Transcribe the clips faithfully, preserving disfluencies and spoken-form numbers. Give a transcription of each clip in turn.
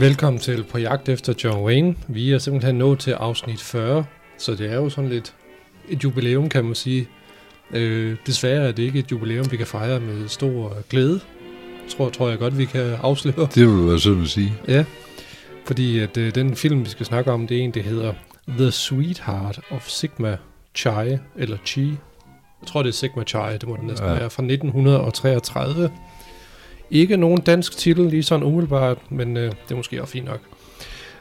Velkommen til På Jagt efter John Wayne. Vi er simpelthen nået til afsnit fyrre, så det er jo sådan lidt et jubilæum, kan man sige. Øh, desværre er det ikke et jubilæum, vi kan fejre med stor glæde. Tror, tror jeg godt, vi kan afsløre. Det vil du være sød at sige. Ja, fordi at, øh, den film, vi skal snakke om, det er en, der hedder The Sweetheart of Sigma Chi, eller Chi. Jeg tror, det er Sigma Chi, det må det næsten ja. være, fra nitten treogtredive. Ikke nogen dansk titel, lige sådan umiddelbart, men øh, det er måske også fint nok.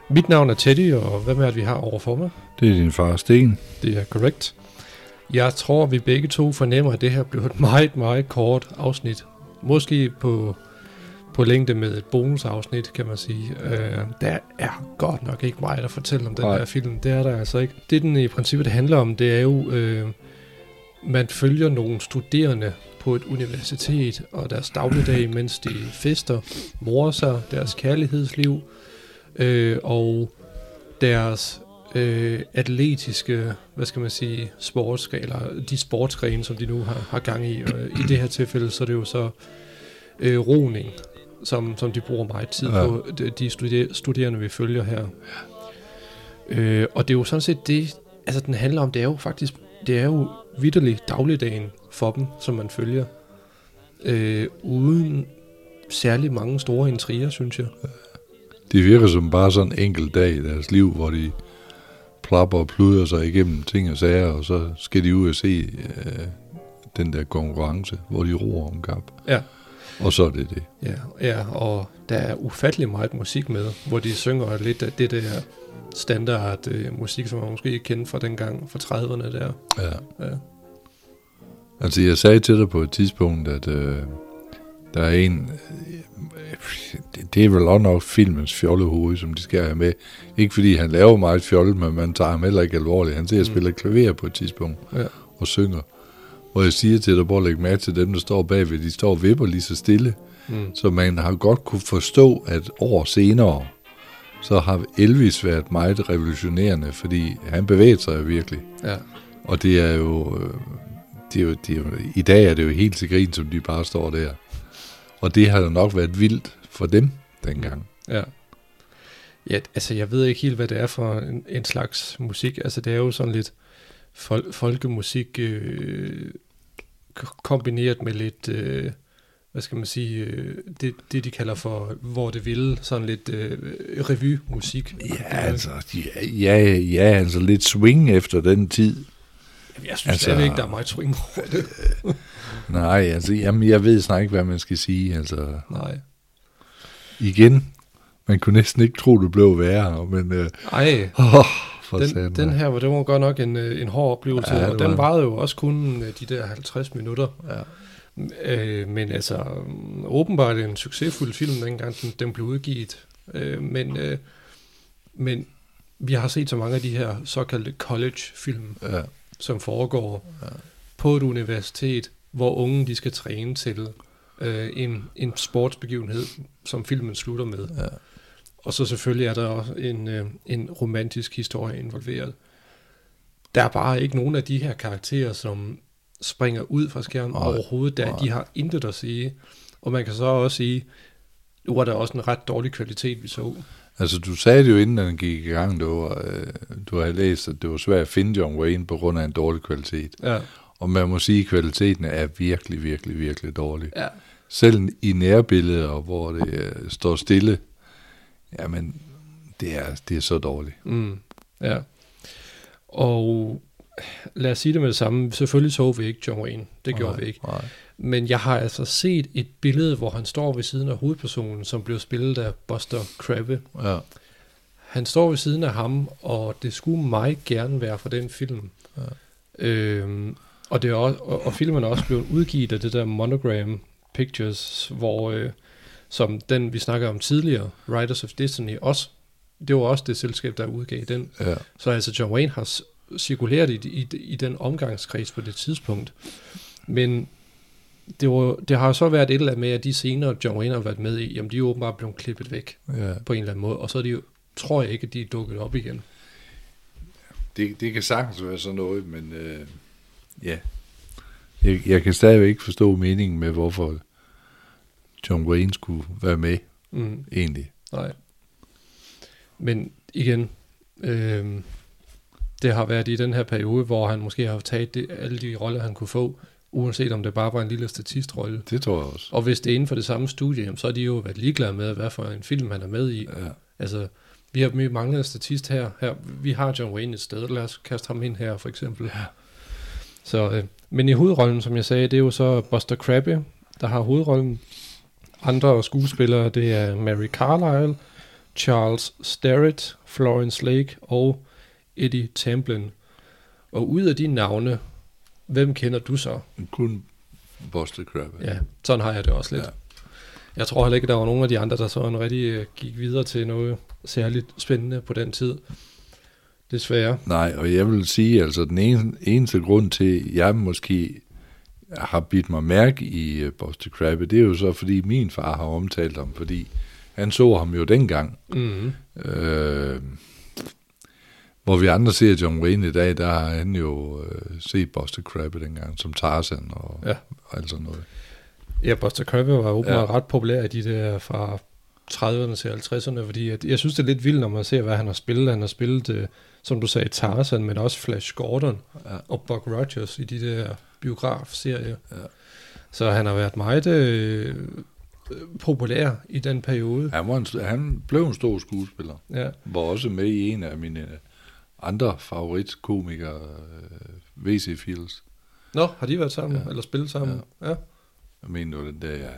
Mit navn er Teddy, og hvem er det, vi har overfor mig? Det er din far, Sten. Det er korrekt. Jeg tror, vi begge to fornemmer, at det her bliver et meget, meget kort afsnit. Måske på, på længde med et bonusafsnit, kan man sige. Øh, der er godt nok ikke meget at fortælle om den Nej. her film. Det er der altså ikke. Det, den i princippet handler om, det er jo, øh, man følger nogle studerende på et universitet og deres dagligdag, mens de fester, morer sig, deres kærlighedsliv øh, og deres øh, atletiske, hvad skal man sige, sportsgrener, de sportsgrene, som de nu har, har gang i. Og i det her tilfælde, så er det jo så øh, roning, som, som de bruger meget tid ja. på, de studer- studerende, vi følger her. Øh, og det er jo sådan set det, altså den handler om, det er jo faktisk, det er jo vitterlig dagligdagen for dem, som man følger. Øh, uden særlig mange store intriger, synes jeg. Det virker som bare sådan en enkelt dag i deres liv, hvor de plapper og pluder sig igennem ting og sager, og så skal de ud og se øh, den der konkurrence, hvor de roer om kap. Ja. Og så er det det. Ja, ja, og der er ufattelig meget musik med, hvor de synger lidt af det der standard øh, musik, som man måske ikke kender fra dengang, fra trediverne der. Ja. Ja. Altså, jeg sagde til dig på et tidspunkt, at øh, der er en... Øh, det er vel også nok filmens fjollehoved, som de skal have med. Ikke fordi han laver meget fjollet, men man tager ham heller ikke alvorligt. Han ser mm. spiller klaver på et tidspunkt ja. og synger. Hvor jeg siger til dig, prøv at lægge mærke til dem, der står bagved. De står og vipper lige så stille. Mm. Så man har godt kunne forstå, at år senere, så har Elvis været meget revolutionerende, fordi han bevæger sig virkelig. Ja. Og det er jo... Øh, Det er jo, det er jo, i dag er det jo helt til grin, som de bare står der. Og det har jo nok været vildt for dem dengang. Ja. Ja, altså jeg ved ikke helt, hvad det er for en, en slags musik. Altså det er jo sådan lidt fol- folkemusik øh, kombineret med lidt, øh, hvad skal man sige, øh, det, det de kalder for, hvor det vil, sådan lidt øh, revymusik. Ja, altså, ja, ja, ja, altså lidt swing efter den tid. Jeg synes altså, slet ikke, der er meget swing over det. Nej, altså, jamen, jeg ved snart ikke, hvad man skal sige. Altså. Nej. Igen, man kunne næsten ikke tro, det blev værre, men... Øh, Ej, oh, den, den her var, det var godt nok en, en hård oplevelse, ja, og den varede jo også kun de der halvtreds minutter. Ja. Øh, men altså, åbenbart en succesfuld film, dengang den, den blev udgivet. Øh, men... Øh, men vi har set så mange af de her såkaldte college-film, ja. som foregår ja. på et universitet, hvor unge de skal træne til øh, en, en sportsbegivenhed, som filmen slutter med. Ja. Og så selvfølgelig er der også en, øh, en romantisk historie involveret. Der er bare ikke nogen af de her karakterer, som springer ud fra skærmen Ej. overhovedet, da Ej. de har intet at sige. Og man kan så også sige, nu er der også en ret dårlig kvalitet, vi så. Altså, du sagde det jo, inden den gik i gang, du, øh, du havde læst, at det var svært at finde John Wayne på grund af en dårlig kvalitet. Ja. Og man må sige, at kvaliteten er virkelig, virkelig, virkelig dårlig. Ja. Selv i nærbilleder, hvor det øh, står stille, jamen, det er, det er så dårligt. Mm. Ja. Og lad os sige det med det samme. Selvfølgelig så vi ikke John Wayne. Det gjorde nej, vi ikke. Nej. Men jeg har altså set et billede, hvor han står ved siden af hovedpersonen, som blev spillet af Buster Crabbe. Ja. Han står ved siden af ham, og det skulle meget gerne være fra den film. Ja. Øhm, og, det er også, og, og filmen er også blevet udgivet af det der Monogram Pictures, hvor øh, som den, vi snakkede om tidligere, Writers of Destiny, også, det var også det selskab, der udgav den. Ja. Så altså John Wayne har cirkuleret i, i, i den omgangskreds på det tidspunkt. Men det, var, det har så været et eller andet med, at de senere John Wayne har været med i, jamen de er åbenbart blevet klippet væk ja. på en eller anden måde, og så er de jo, tror jeg ikke, at de er dukket op igen. Det, det kan sagtens være sådan noget, men øh, ja. Jeg, jeg kan stadigvæk ikke forstå meningen med, hvorfor John Wayne skulle være med, mm. egentlig. Nej. Men igen, øh, det har været i den her periode, hvor han måske har taget det, alle de roller, han kunne få, uanset om det bare var en lille statistrolle. Det tror jeg også. Og hvis det er inden for det samme studie, så har de jo været ligeglade med, hvad for en film han er med i. Ja. Altså, vi har manglet en statist her. her. Vi har John Wayne et sted, lad os kaste ham ind her, for eksempel. Ja. Så, øh, men i hovedrollen, som jeg sagde, det er jo så Buster Crabbe, der har hovedrollen. Andre skuespillere, det er Mary Carlyle, Charles Starrett, Florence Lake og Eddie Templin. Og ud af de navne, hvem kender du så? Kun Buster Crabbe. Ja, sådan har jeg det også lidt. Ja. Jeg tror heller ikke, der var nogen af de andre, der sådan rigtig gik videre til noget særligt spændende på den tid. Desværre. Nej, og jeg vil sige, altså den ene, eneste grund til, jeg måske har bidt mig mærke i uh, Buster Crabbe, det er jo så, fordi min far har omtalt ham, fordi han så ham jo dengang. Mm-hmm. Øh, hvor vi andre ser John Wayne i dag, der har han jo øh, set Buster Crabbe dengang, som Tarzan og, ja. og alt sådan noget. Ja, Buster Crabbe var åbenbart ja. ret populær i de der fra trediverne til halvtredserne, fordi at, jeg synes, det er lidt vildt, når man ser, hvad han har spillet. Han har spillet, øh, som du sagde, Tarzan, men også Flash Gordon ja. og Buck Rogers i de der biografserier. Ja. Så han har været meget øh, populær i den periode. Han, var en, han blev en stor skuespiller. Ja. Var også med i en af mine andre favoritkomikere, øh, V C. Fields. Nå, har de været sammen? Ja. Eller spillet sammen? Ja. ja. Jeg mener jo den der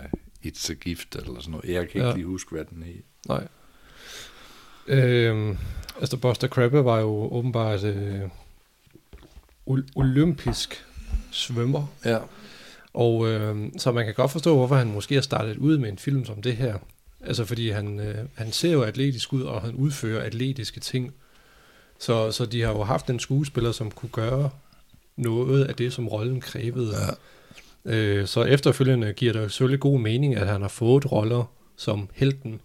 It's a Gift eller sådan noget. Jeg kan ikke ja. lige huske, hvad den er. Nej. Øhm, altså Buster Crabbe var jo åbenbart øh, olympisk svømmer. Ja. Og øh, så man kan godt forstå, hvorfor han måske har startet ud med en film som det her. Altså fordi han, øh, han ser jo atletisk ud, og han udfører atletiske ting. Så, så de har jo haft en skuespiller, som kunne gøre noget af det, som rollen krævede. Ja. Så efterfølgende giver det jo selvfølgelig god mening, at han har fået roller som helten,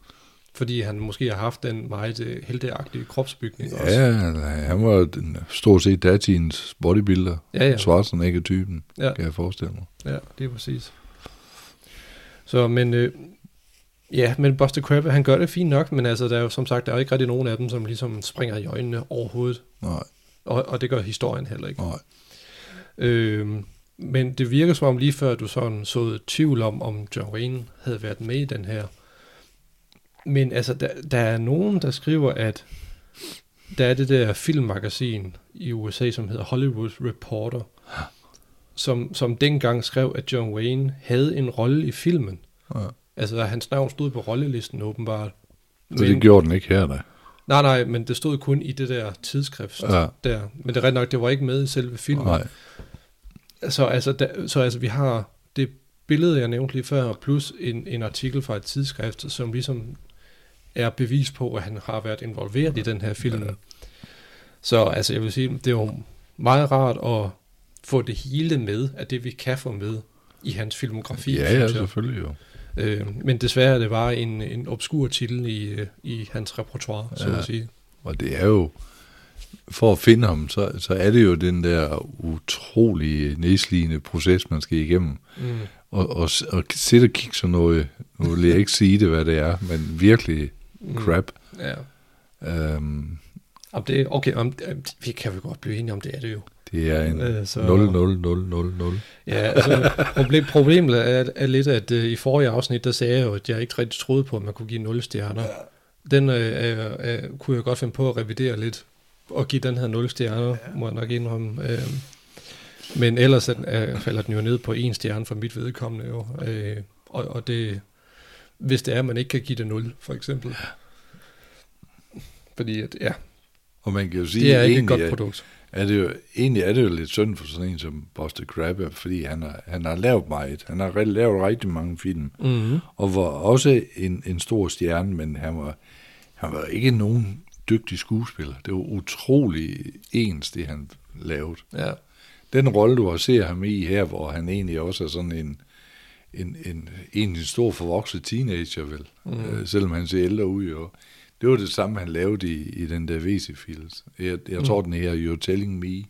fordi han måske har haft den meget helteagtige kropsbygning også. Ja, han var den, stort set datidens bodybuilder, ja, ja. Schwarzenegger-typen, ja. kan jeg forestille mig. Ja, det er præcis. Så, men, øh, ja, men Buster Crabbe, han gør det fint nok, men altså, der er jo som sagt, der er jo ikke rigtig nogen af dem, som ligesom springer i øjnene overhovedet. Nej. Og, og det gør historien heller ikke. Nej. Øh, Men det virker som om lige før du sådan så tvivl om, om John Wayne havde været med i den her. Men altså, der, der er nogen, der skriver, at der er det der filmmagasin i U S A, som hedder Hollywood Reporter, som, som dengang skrev, at John Wayne havde en rolle i filmen. Ja. Altså, hans navn stod på rollelisten åbenbart. Men, men det gjorde den ikke her, da. Nej, nej, men det stod kun i det der tidsskrift ja. der. Men det er ret nok, det var ikke med i selve filmen. Nej. Så altså, der, så altså, vi har det billede, jeg nævnte lige før, plus en, en artikel fra et tidsskrift, som ligesom er bevis på, at han har været involveret i den her film. Ja. Så altså, jeg vil sige, det er jo meget rart at få det hele med, at det vi kan få med i hans filmografi. Ja, ja, selvfølgelig jo. Øh, men desværre, det var en, en obskur titel i, i hans repertoire, så ja. at sige. Og det er jo... For at finde ham, så, så er det jo den der utrolige nedslidende proces, man skal igennem. Mm. Og, og, og sætte og kigge sådan noget, nu vil jeg ikke sige det, hvad det er, men virkelig crap. Mm. Ja. Um, om det, okay, om, vi kan vel godt blive enige om, det er det jo. Det er en øh, så, nul nul nul nul nul. Ja, altså problem, problemet er, er lidt, at uh, i forrige afsnit, der sagde jeg jo, at jeg ikke rigtig troede på, at man kunne give nul stjerner. Den uh, uh, uh, kunne jeg godt finde på at revidere lidt. Og give den her nul stjerner, ja. må jeg nok indrømme. Øh, men ellers øh, falder den jo ned på en stjerne for mit vedkommende jo. Øh, og, og det, hvis det er, man ikke kan give det nul, for eksempel. Ja. Fordi, at, ja. Og man kan jo sige, det er ikke et godt produkt. Er, er det jo, egentlig er det jo lidt synd for sådan en som Buster Crabbe, fordi han har, han har lavet meget. Han har lavet rigtig mange film. Mm-hmm. Og var også en, en stor stjerne, men han var, han var ikke nogen... dygtig skuespiller. Det var utrolig ens, det han lavede. Ja. Den rolle, du har set ham i her, hvor han egentlig også er sådan en en, en, en stor forvokset teenager, vel? Mm. Øh, selvom han ser ældre ud, jo. Det var det samme, han lavede i, i den der V C Fields. Jeg, jeg tror, mm. den her You're Telling Me,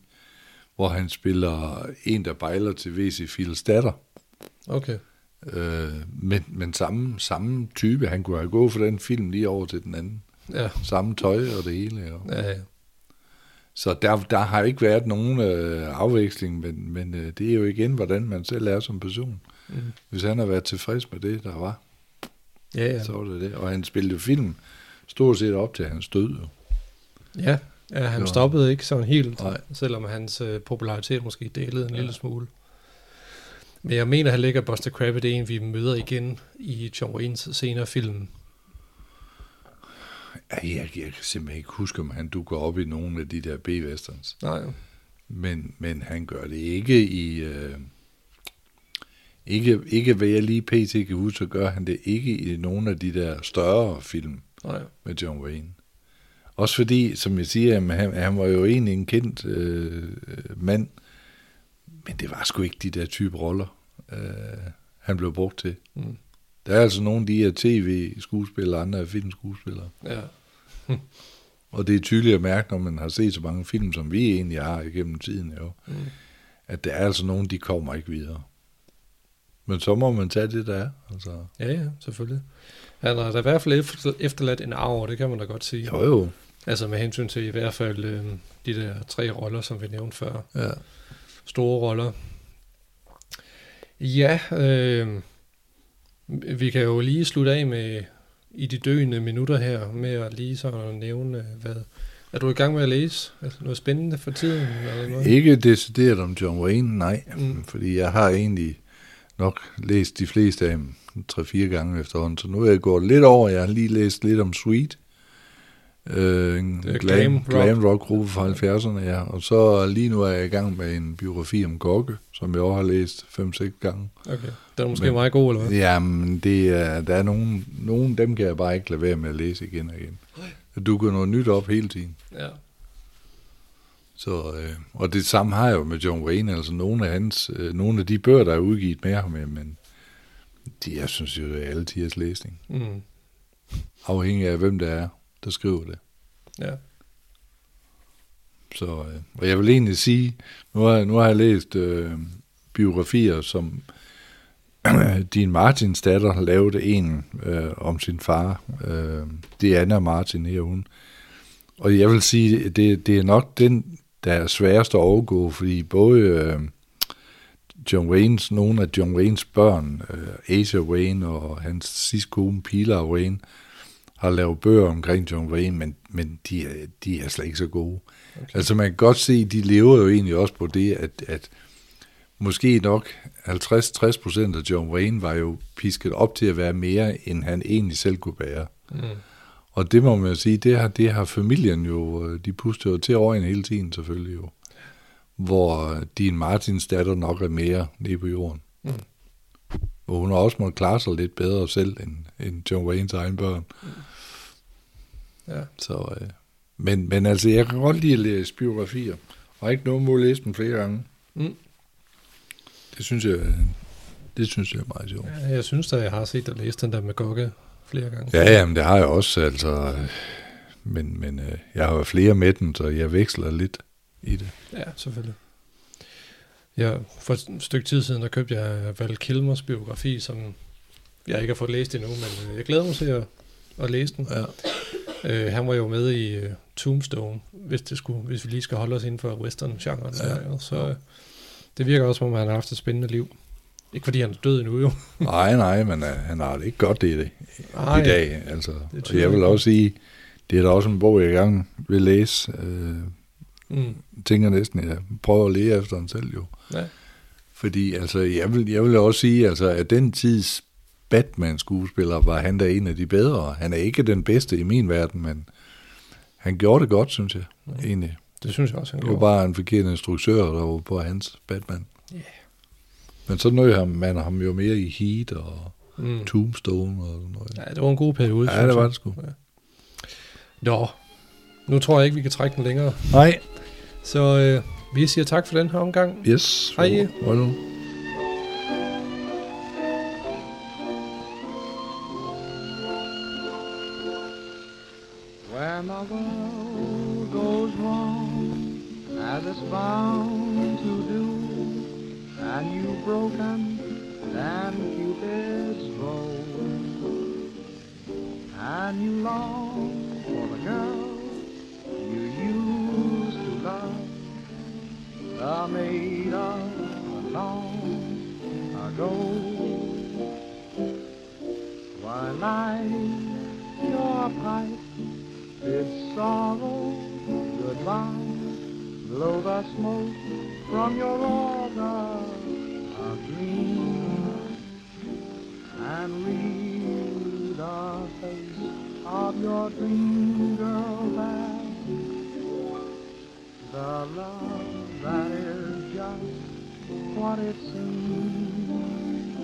hvor han spiller en, der bejler til V C Fields datter. Okay. Øh, men men samme, samme type, han kunne have gået for den film lige over til den anden. ja. Samme tøj og det hele. Ja, ja. Så der, der har ikke været nogen øh, afveksling, men, men øh, det er jo igen, hvordan man selv er som person. Mm. Hvis han har været tilfreds med det, der var, ja, ja. Så var det det. Og han spillede film stort set op til hans død. Ja, ja han jo. Stoppede ikke sådan helt, nej. Selvom hans øh, popularitet måske delede en ja. Lille smule. Men jeg mener, han ligger Buster Crabbe, det er en, vi møder igen i John Waynes senere film. Jeg, jeg kan simpelthen ikke huske, om han dukker op i nogle af de der B-westerns. Nej. Men, men han gør det ikke i... Øh, ikke, ikke hvad jeg lige pt. Kan huske, så gør han det ikke i nogle af de der større film nej. Med John Wayne. Også fordi, som jeg siger, jamen, han, han var jo egentlig en kendt øh, mand, men det var sgu ikke de der type roller, øh, han blev brugt til. Mm. Der er altså nogle af de her tv-skuespillere, andre af filmskuespillere. Ja. Hm. Og det er tydeligt at mærke, når man har set så mange film, som vi egentlig har igennem tiden, jo, mm. at der er altså nogle, de kommer ikke videre. Men så må man tage det, der er. Altså. Ja, ja, selvfølgelig. Han har da i hvert fald efterladt en arv, det kan man da godt sige. Jo, jo. Altså med hensyn til i hvert fald øh, de der tre roller, som vi nævnte før. Ja. Store roller. Ja, øh, vi kan jo lige slutte af med i de døende minutter her, med at lige sådan nævne, hvad... Er du i gang med at læse altså noget spændende for tiden? Eller noget? Ikke decideret om John Wayne, nej. Mm. Fordi jeg har egentlig nok læst de fleste af dem tre-fire gange efterhånden, så nu er jeg gået lidt over. Jeg har lige læst lidt om Sweet, øh, en glam, glam rock-gruppe fra halvfjerdserne, ja. Og så lige nu er jeg i gang med en biografi om Gokke, som jeg også har læst fem-seks gange. Okay, den er måske men, meget god, eller hvad? Jamen, det er, der er nogen, nogen, dem kan jeg bare ikke lade være med at læse igen og igen. Du går noget nyt op hele tiden. Ja. Så, øh, og det samme har jeg jo med John Wayne, altså nogle af, hans, øh, nogle af de bøger, der er udgivet med ham, men de, jeg synes jo, det er alle tiders læsning. Mm. Afhængig af, hvem det er, der skriver det. Ja. Så, øh, og jeg vil egentlig sige, nu har, nu har jeg læst øh, biografier, som Dean Martins datter lavede en øh, om sin far. Øh, det er Anna Martin her, hun. Og jeg vil sige, at det, det er nok den, der er sværest at overgå, fordi både øh, John Waynes, nogle af John Waynes børn, øh, Aissa Wayne og hans sidste kone, Pilar Wayne, har lavet bøger omkring John Wayne, men, men de, er, de er slet ikke så gode. Okay. Altså man kan godt se, de lever jo egentlig også på det, at, at måske nok halvtreds til tres procent af John Wayne var jo pisket op til at være mere, end han egentlig selv kunne bære. Mm. Og det må man jo sige, det har, det har familien jo, de puster jo til øjen hele tiden selvfølgelig jo. Hvor Dean Martins datter nok er mere nede på jorden. Mm. Og hun har også måttet klare sig lidt bedre selv, end, end John Waynes egen børn. Mm. Ja. Så, øh, men, men altså, jeg kan godt lide at læse biografier, og ikke nogen må læse dem flere gange. Mm. Det synes jeg, det synes jeg er meget sjovt. Ja, jeg synes da, jeg har set og læst den der med Gokke flere gange. Ja, jamen, det har jeg også, altså. Men, men jeg har jo flere med den, så jeg veksler lidt i det. Ja, selvfølgelig. Ja, for et stykke tid siden, der købte jeg Val Kilmers biografi, som jeg ikke har fået læst endnu, men jeg glæder mig til at, at læse den. Ja. Øh, han var jo med i uh, Tombstone, hvis, det skulle, hvis vi lige skal holde os inden for western-genren. Ja. Så øh, det virker også, som om han har haft et spændende liv. Ikke fordi han er død endnu, jo. nej, nej, men uh, han har det ikke godt i, det, Ej, i dag. Altså. Det og jeg vil også sige, det er da også en bog, jeg gerne vil læse. Øh, mm. Tænker næsten, at jeg prøver at lede efter den selv, jo. Ja. Fordi altså, jeg, vil, jeg vil også sige, altså, at den tids Batman-skuespiller var han da en af de bedre. Han er ikke den bedste i min verden, men han gjorde det godt, synes jeg. Mm. Egentlig. Det synes jeg også, han gjorde. Det var bare en forkert instruktør, der var på hans Batman. Ja. Yeah. Men så nød ham, man ham jo mere i Heat og mm. Tombstone og sådan noget. Ja, det var en god periode. Ja, det var det sgu. Ja. Nå, nu tror jeg ikke, vi kan trække den længere. Nej. Så øh, vi siger tak for den her omgang. Yes. Hej. Hej. Where my world goes wrong, as it's bound to do. And you've broken than Cupid's bow, and you long I made up long ago. Why light your pipe, bid sorrow goodbye, blow the smoke from your organ of dreams, and read the face of your dream girl that the love that is just what it seems,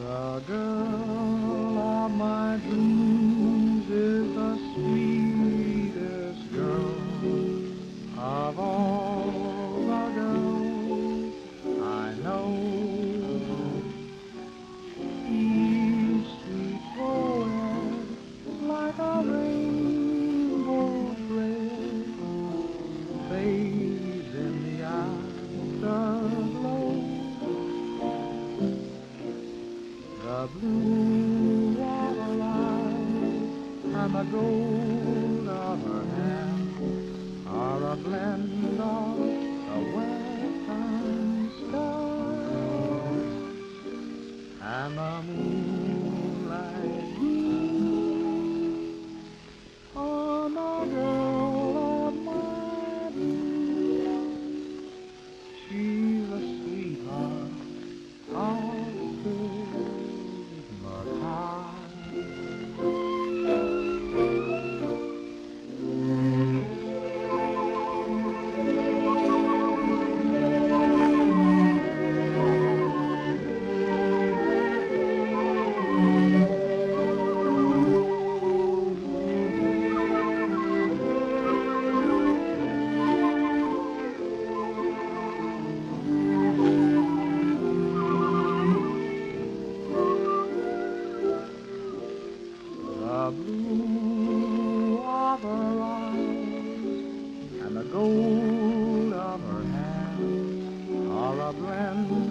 the girl of my dreams is the sweetest girl of all the girls I know. Each sweet poet like a rainbow thread fades in the afterglow. The blue of her eyes and the gold of her hand are a blend of the western stars and the moonlight gleams on the girl of my dreams. She's a sweetheart of Sigma Chi. Gold of her hand, or a blend